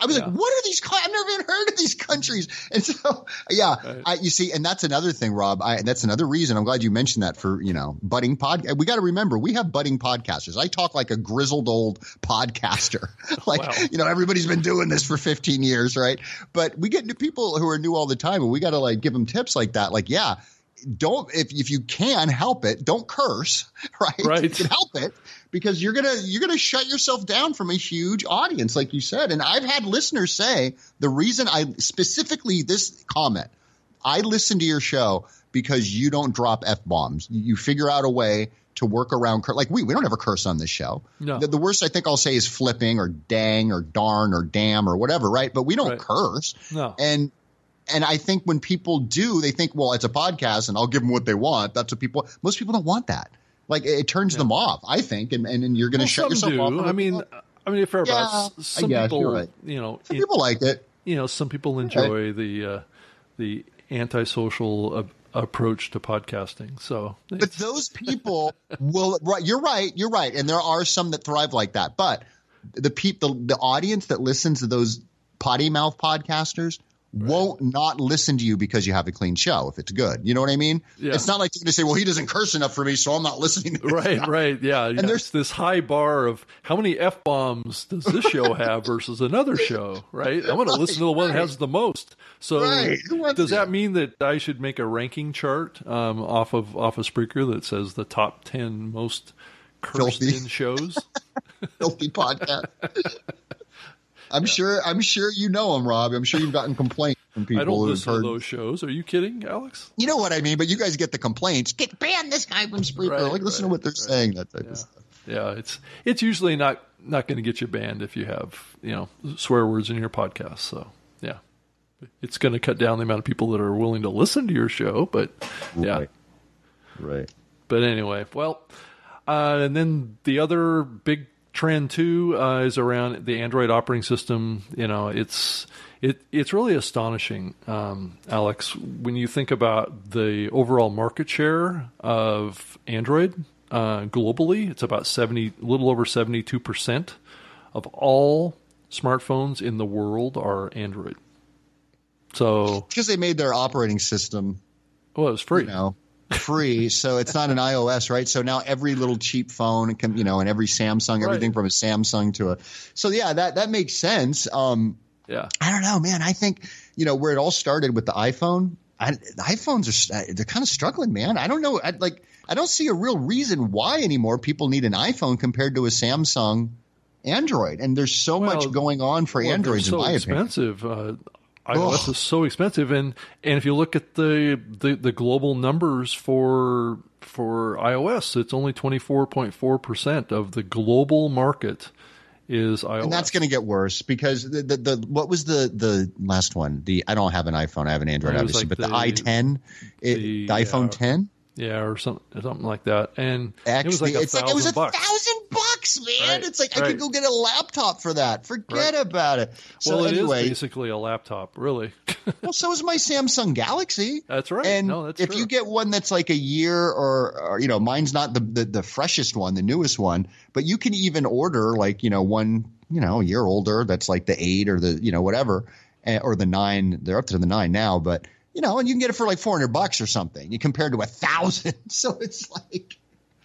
I was like, what are these? I've never even heard of these countries. And so, yeah, right. You see, and that's another thing, Rob. That's another reason. I'm glad you mentioned that for, budding podcast. We got to remember we have budding podcasters. I talk like a grizzled old podcaster. Everybody's been doing this for 15 years, right? But we get new people who are new all the time, and we got to give them tips like that. Don't, if you can help it, don't curse, right? Right. You can help it, because you're going to shut yourself down from a huge audience, like you said. And I've had listeners say the reason I listen to your show because you don't drop F-bombs. You figure out a way to work around – like we don't ever curse on this show. No. The worst I think I'll say is flipping or dang or darn or damn or whatever, right? But we don't curse. No. And I think when people do, they think, well, it's a podcast and I'll give them what they want. That's what people – most people don't want that. It turns them off, I think, and you're going to shut yourself off. I mean, if some people – you're right. Some people like it. Some people enjoy the antisocial approach to podcasting. So, but those people will. You're right, and there are some that thrive like that. But the audience that listens to those potty mouth podcasters won't not listen to you because you have a clean show if it's good. You know what I mean? Yeah. It's not like you're going to say, "Well, he doesn't curse enough for me, so I'm not listening." Right, yeah. And there's this high bar of how many F-bombs does this show have versus another show, right? I'm going to listen to the one that has the most. So, does that mean that I should make a ranking chart off of Spreaker that says the top 10 most cursed in shows? Filthy podcast. I'm sure you know them, Rob. I'm sure you've gotten complaints from people. I don't listen to those shows. Are you kidding, Alex? You know what I mean, but you guys get the complaints. Get banned this guy from Spreaker. Listen to what they're saying, that type of stuff. Yeah, it's usually not going to get you banned if you have, swear words in your podcast. So, yeah. It's going to cut down the amount of people that are willing to listen to your show, but yeah. Right. But anyway, well, and then the other big trend too is around the Android operating system. It's really astonishing, Alex, when you think about the overall market share of Android globally. It's about a little over 72% of all smartphones in the world are Android. So because they made their operating system, it was free. Free, so it's not an iOS, right? So now every little cheap phone can, and every Samsung, everything from a Samsung to a. So yeah, that makes sense. I don't know, man. I think where it all started with the iPhone. The iPhones they're kind of struggling, man. I don't know. I don't see a real reason why anymore people need an iPhone compared to a Samsung Android. And there's so much going on for Androids. In my expensive. Opinion. iOS is so expensive, and if you look at the global numbers for iOS, it's only 24.4% of the global market is iOS, and that's going to get worse because the what was the last one? I don't have an iPhone, I have an Android, obviously, but the i10, the iPhone 10. Yeah, or something like that, and it was like $1,000. $1,000, man. Right, I could go get a laptop for that. Forget about it. It is basically a laptop, really. Well, so is my Samsung Galaxy. That's right. And if you get one that's like a year or mine's not the freshest one, the newest one, but you can even order one a year older that's like the 8 or the whatever or the 9. They're up to the 9 now, but. And you can get it for like $400 or something. You compare it to $1,000, so it's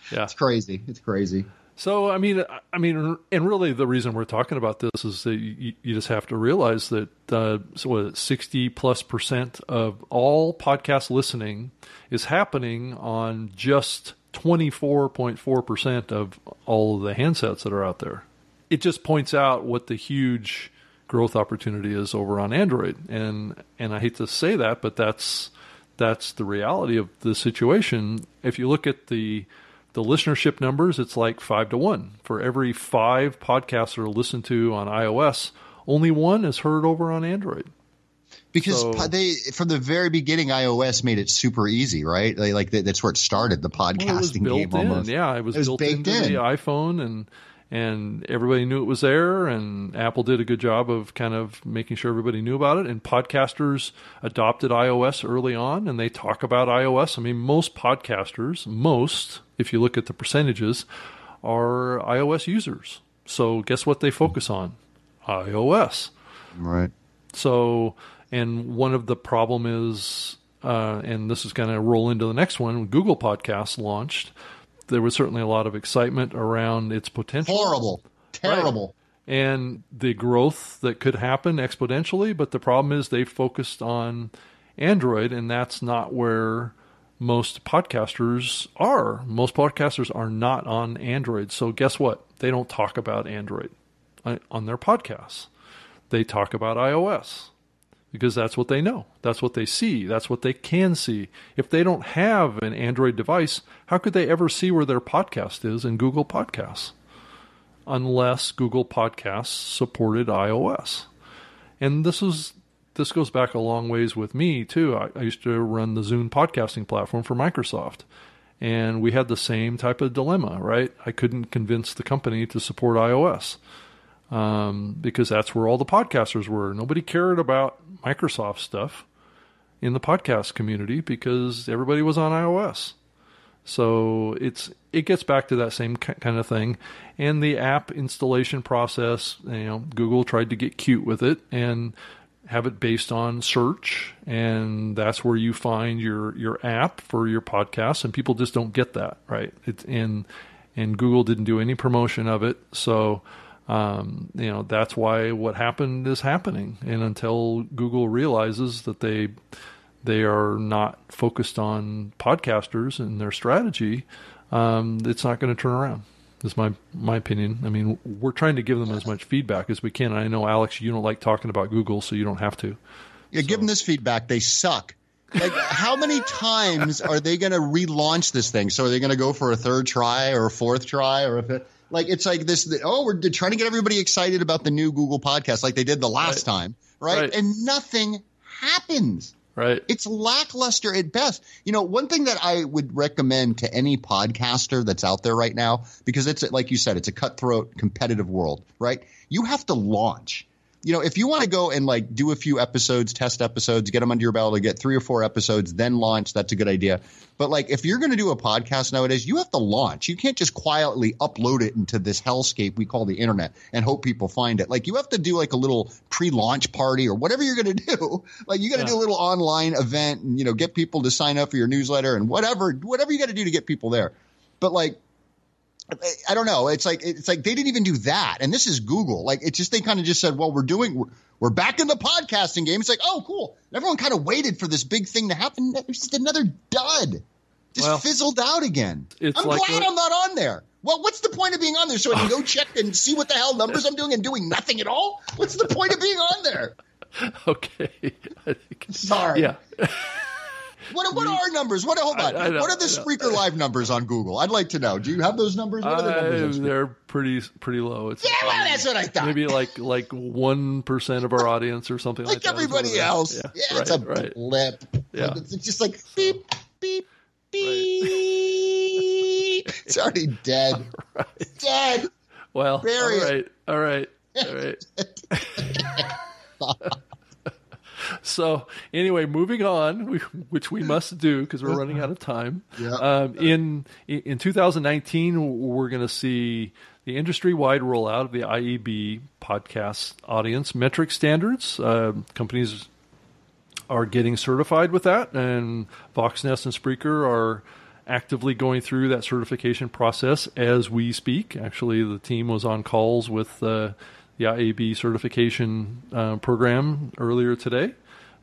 it's crazy. It's crazy. So I mean, and really, the reason we're talking about this is that you just have to realize that 60+% of all podcast listening is happening on just 24.4% of all of the handsets that are out there. It just points out what the huge growth opportunity is over on Android, and I hate to say that, but that's the reality of the situation. If you look at the listenership numbers, it's like 5 to 1. For every 5 podcasts that are listened to on iOS, only 1 is heard over on Android. Because they, from the very beginning, iOS made it super easy, right? That's where it started, the podcasting game almost. Yeah, it was built into the iPhone, and and everybody knew it was there, and Apple did a good job of kind of making sure everybody knew about it. And podcasters adopted iOS early on, and they talk about iOS. I mean, most podcasters, if you look at the percentages, are iOS users. So guess what they focus on? iOS. Right. So, and one of the problem is, and this is going to roll into the next one, when Google Podcasts launched, there was certainly a lot of excitement around its potential. Horrible. Terrible. Right. And the growth that could happen exponentially, but the problem is they focused on Android, and that's not where most podcasters are. Most podcasters are not on Android. So guess what? They don't talk about Android on their podcasts. They talk about iOS because that's what they know. That's what they see. That's what they can see. If they don't have an Android device, how could they ever see where their podcast is in Google Podcasts? Unless Google Podcasts supported iOS. And this goes back a long ways with me too. I used to run the Zune podcasting platform for Microsoft, and we had the same type of dilemma, right? I couldn't convince the company to support iOS because that's where all the podcasters were. Nobody cared about Microsoft stuff in the podcast community because everybody was on iOS. So it gets back to that same kind of thing. And the app installation process, Google tried to get cute with it and have it based on search, and that's where you find your app for your podcast, and people just don't get that, right? And Google didn't do any promotion of it. So, that's why what happened is happening. And until Google realizes that they are not focused on podcasters and their strategy, it's not going to turn around. Is my opinion. I mean, we're trying to give them as much feedback as we can. And I know, Alex, you don't like talking about Google, so you don't have to. Yeah, so. Give them this feedback. They suck. Like, how many times are they going to relaunch this thing? So are they going to go for a third try or a fourth try or a fifth? Like, it's like this. Oh, we're trying to get everybody excited about the new Google podcast, like they did the last time, right? And nothing happens. Right. It's lackluster at best. One thing that I would recommend to any podcaster that's out there right now, because it's like you said, it's a cutthroat, competitive world, right? You have to launch. If you want to go and like do a few episodes, test episodes, get them under your belt, or get 3 or 4 episodes, then launch, that's a good idea. But like if you're going to do a podcast nowadays, you have to launch. You can't just quietly upload it into this hellscape we call the internet and hope people find it. Like you have to do like a little pre-launch party or whatever you're going to do. Like you got to do a little online event and, get people to sign up for your newsletter and whatever you got to do to get people there. But like, I don't know. It's like they didn't even do that. And this is Google. Like it's just they kind of just said, well, we're back in the podcasting game. It's like, oh, cool. And everyone kind of waited for this big thing to happen. It's just another dud. Fizzled out again. I'm like glad I'm not on there. Well, what's the point of being on there? So I can go check and see what the hell numbers I'm doing and doing nothing at all? What's the point of being on there? Okay. Sorry. Yeah. What are our numbers? Hold on. What are the Spreaker Live numbers on Google? I'd like to know. Do you have those numbers? What are the numbers? They're pretty low. It's that's what I thought. Maybe like 1% of our audience or something like that. Like everybody else. Yeah, it's a blip. Yeah. Like, it's just like beep, beep, beep. Right. It's already dead. Right. It's dead. Well, all right. So anyway, moving on, which we must do because we're running out of time. Yeah. In 2019, we're going to see the industry-wide rollout of the IAB podcast audience metric standards. Companies are getting certified with that, and VoxNest and Spreaker are actively going through that certification process as we speak. Actually, the team was on calls with the IAB certification program earlier today.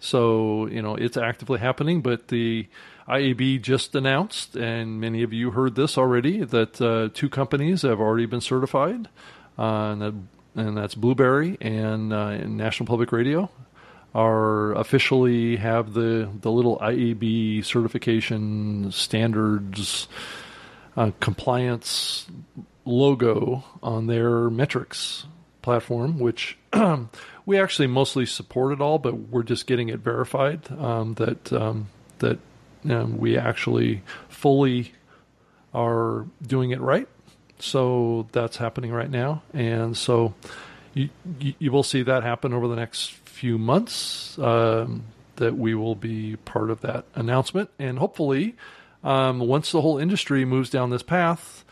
So, it's actively happening, but the IAB just announced, and many of you heard this already, that 2 companies have already been certified, and that's Blueberry and National Public Radio are officially have the little IAB certification standards compliance logo on their metrics platform, which we actually mostly support it all, but we're just getting it verified that we actually fully are doing it right. So that's happening right now. And so you will see that happen over the next few months, that we will be part of that announcement. And hopefully, once the whole industry moves down this path,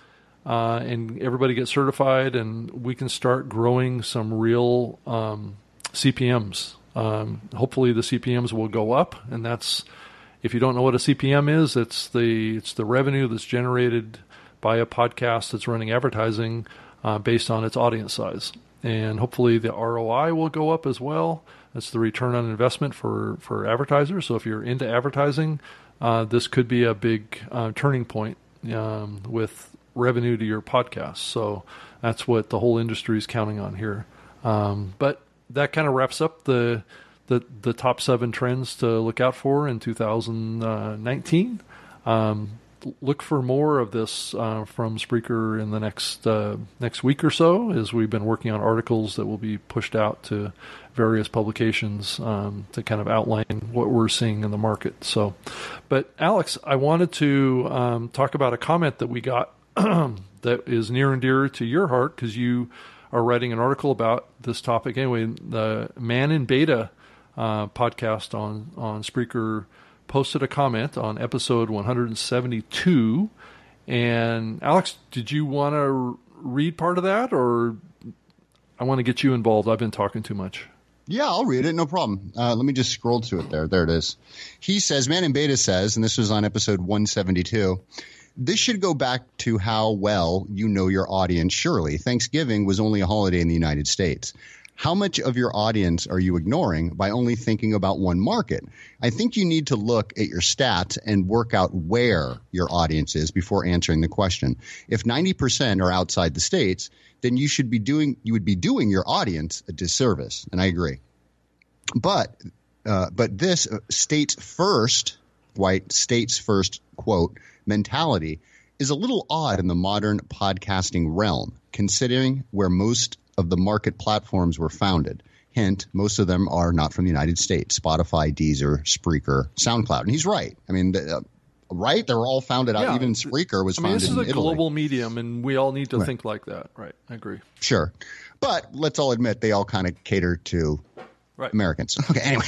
and everybody gets certified, and we can start growing some real CPMs. Hopefully the CPMs will go up, and that's, if you don't know what a CPM is, it's the revenue that's generated by a podcast that's running advertising based on its audience size. And hopefully the ROI will go up as well. That's the return on investment for advertisers. So if you're into advertising, this could be a big turning point with revenue to your podcast. So that's what the whole industry is counting on here. But that kind of wraps up the top 7 trends to look out for in 2019. Look for more of this from Spreaker in the next week or so, as we've been working on articles that will be pushed out to various publications to kind of outline what we're seeing in the market. So, but Alex, I wanted to talk about a comment that we got that is near and dear to your heart, because you are writing an article about this topic anyway. The Man in Beta podcast on Spreaker posted a comment on episode 172. And Alex, did you want to read part of that, or I want to get you involved? I've been talking too much. Yeah, I'll read it. No problem. Let me just scroll to it there. There it is. He says, Man in Beta says, and this was on episode 172, this should go back to how well you know your audience, surely. Thanksgiving was only a holiday in the United States. How much of your audience are you ignoring by only thinking about one market? I think you need to look at your stats and work out where your audience is before answering the question. If 90% are outside the states, then you would be doing your audience a disservice, and I agree. But this states first, white states first quote mentality is a little odd in the modern podcasting realm, considering where most of the market platforms were founded. Hint, most of them are not from the United States: Spotify, Deezer, Spreaker, SoundCloud. And he's right. I mean, right? They were all founded out. Yeah. Even Spreaker was founded in Italy. This is a global medium, and we all need to think like that. Right. I agree. Sure. But let's all admit they all kind of cater to Americans. Okay, anyway.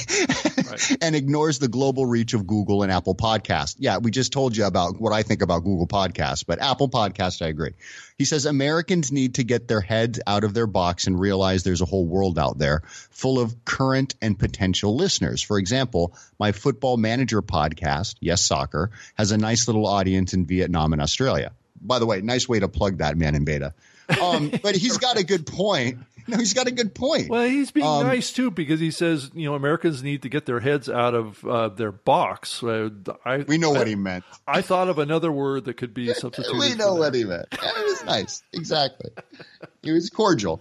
And ignores the global reach of Google and Apple Podcasts. Yeah, we just told you about what I think about Google Podcasts, but Apple Podcasts, I agree. He says Americans need to get their heads out of their box and realize there's a whole world out there full of current and potential listeners. For example, my football manager podcast, Yes Soccer, has a nice little audience in Vietnam and Australia. By the way, nice way to plug that, Man in Beta. But he's got a good point. No, he's got a good point. Well, he's being nice, too, because he says, Americans need to get their heads out of their box. We know what he meant. I thought of another word that could be substituted. We know what he meant. Yeah, it was nice. Exactly. He was cordial.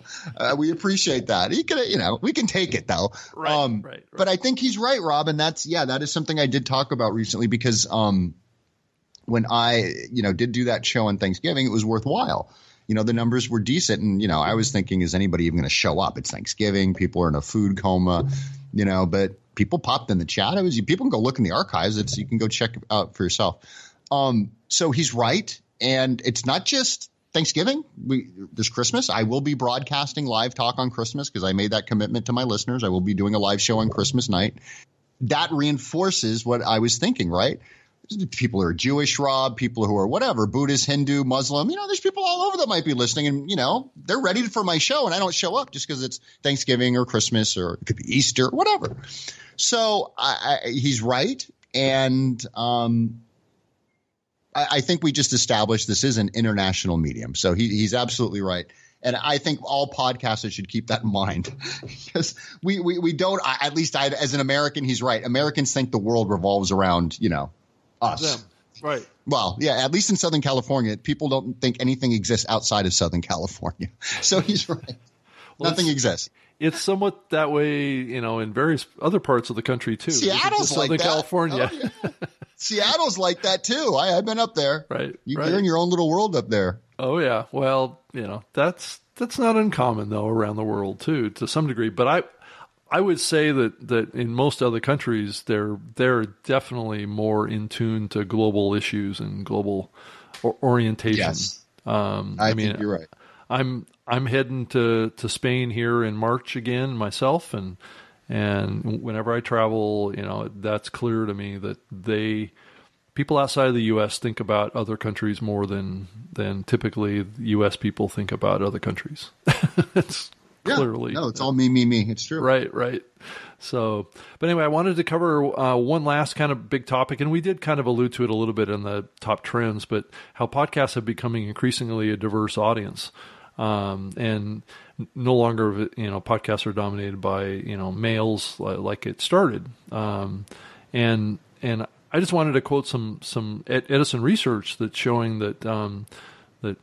We appreciate that. He could, we can take it, though. Right, right. But I think he's right, Rob. And that is something I did talk about recently, because when I, did do that show on Thanksgiving, it was worthwhile. The numbers were decent, and, I was thinking, is anybody even going to show up? It's Thanksgiving. People are in a food coma, but people popped in the chat. People can go look in the archives. You can go check it out for yourself. So he's right, and it's not just Thanksgiving. There's Christmas. I will be broadcasting Live Talk on Christmas, because I made that commitment to my listeners. I will be doing a live show on Christmas night. That reinforces what I was thinking, right? People who are Jewish, Rob, people who are whatever, Buddhist, Hindu, Muslim, there's people all over that might be listening, and, they're ready for my show, and I don't show up just because it's Thanksgiving or Christmas, or it could be Easter, whatever. So he's right, and I think we just established this is an international medium. So he's absolutely right. And I think all podcasters should keep that in mind, because we don't, at least as an American, he's right. Americans think the world revolves around, us. Them. Right. Well, yeah, at least in Southern California, people don't think anything exists outside of Southern California. So he's right. Well, nothing exists. It's somewhat that way, in various other parts of the country, too. Seattle's like that. Southern California. Oh, yeah. Seattle's like that, too. I've been up there. Right. You're in your own little world up there. Oh, yeah. Well, that's not uncommon, though, around the world, too, to some degree. But I would say that in most other countries, they're definitely more in tune to global issues and global orientation. Yes. I mean, you're right. I'm heading to Spain here in March again myself, and whenever I travel, you know, that's clear to me that people outside of the U.S. think about other countries more than typically U.S. people think about other countries. Clearly. No, it's all me. It's true. Right. So, but anyway, I wanted to cover one last kind of big topic, and we did kind of allude to it a little bit in the top trends, but how podcasts have becoming increasingly a diverse audience. And no longer, podcasts are dominated by, males like it started. And I just wanted to quote some Edison research that's showing that, that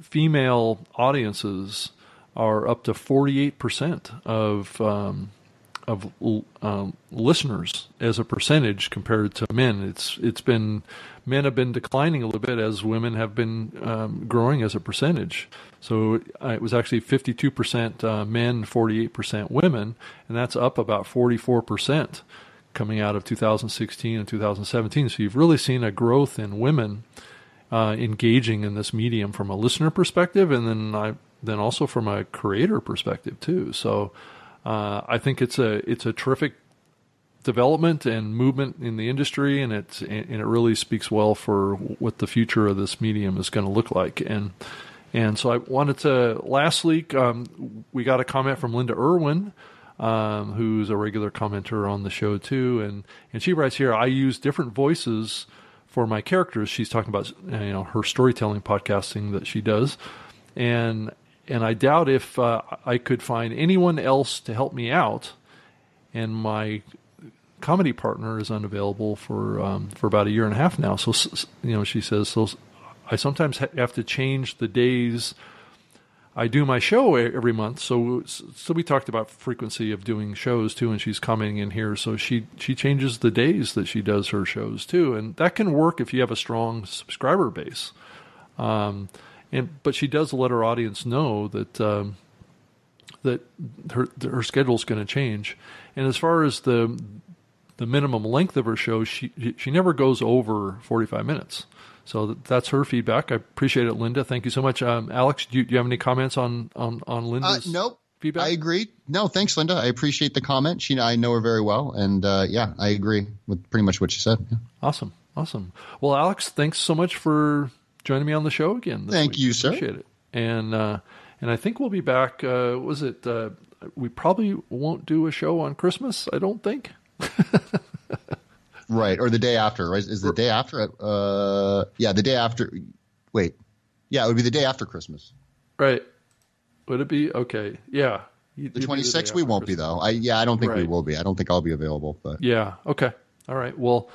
female audiences are up to 48% of listeners as a percentage compared to men. Men have been declining a little bit as women have been growing as a percentage. So it was actually 52% men, 48% women, and that's up about 44% coming out of 2016 and 2017. So you've really seen a growth in women engaging in this medium from a listener perspective, and then also from a creator perspective too. So I think it's a terrific development and movement in the industry, and it really speaks well for what the future of this medium is going to look like. And so I wanted to, last week we got a comment from Linda Irwin, who's a regular commenter on the show too, and she writes here, I use different voices for my characters. She's talking about her storytelling podcasting that she does. And I doubt if I could find anyone else to help me out, and my comedy partner is unavailable for about a year and a half now. So she says, so I sometimes have to change the days I do my show every month. So we talked about frequency of doing shows too, and she's commenting in here. So she changes the days that she does her shows too, and that can work if you have a strong subscriber base. But she does let her audience know that that her schedule's going to change. And as far as the minimum length of her show, she never goes over 45 minutes. So that's her feedback. I appreciate it, Linda. Thank you so much. Alex, do you have any comments on Linda's feedback? I agree. No, thanks, Linda. I appreciate the comment. I know her very well, and I agree with pretty much what she said. Yeah. Awesome. Well, Alex, thanks so much for joining me on the show again. Thank you, sir. Appreciate it. And I think we'll be back. We probably won't do a show on Christmas, I don't think. Right. Or the day after, right? Is the day after? Yeah, the day after. Wait. Yeah, it would be the day after Christmas. Right. Would it be? Okay. Yeah. The 26th, we won't be, though. I don't think we will be. I don't think I'll be available. But yeah. Okay. All right. Well,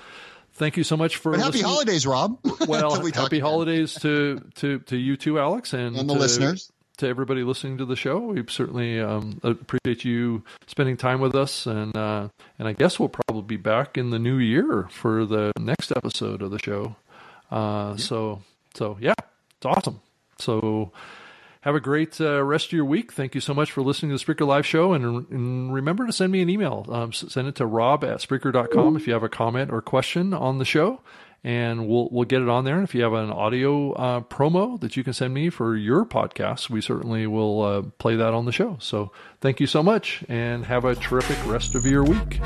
thank you so much for listening. Happy holidays, Rob. Well, happy holidays to you too, Alex, and the listeners, to everybody listening to the show. We certainly appreciate you spending time with us, and I guess we'll probably be back in the new year for the next episode of the show. So yeah, it's awesome. So have a great rest of your week. Thank you so much for listening to the Spreaker Live Show. And remember to send me an email. Send it to rob@spreaker.com if you have a comment or question on the show. And we'll get it on there. And if you have an audio promo that you can send me for your podcast, we certainly will play that on the show. So thank you so much, and have a terrific rest of your week.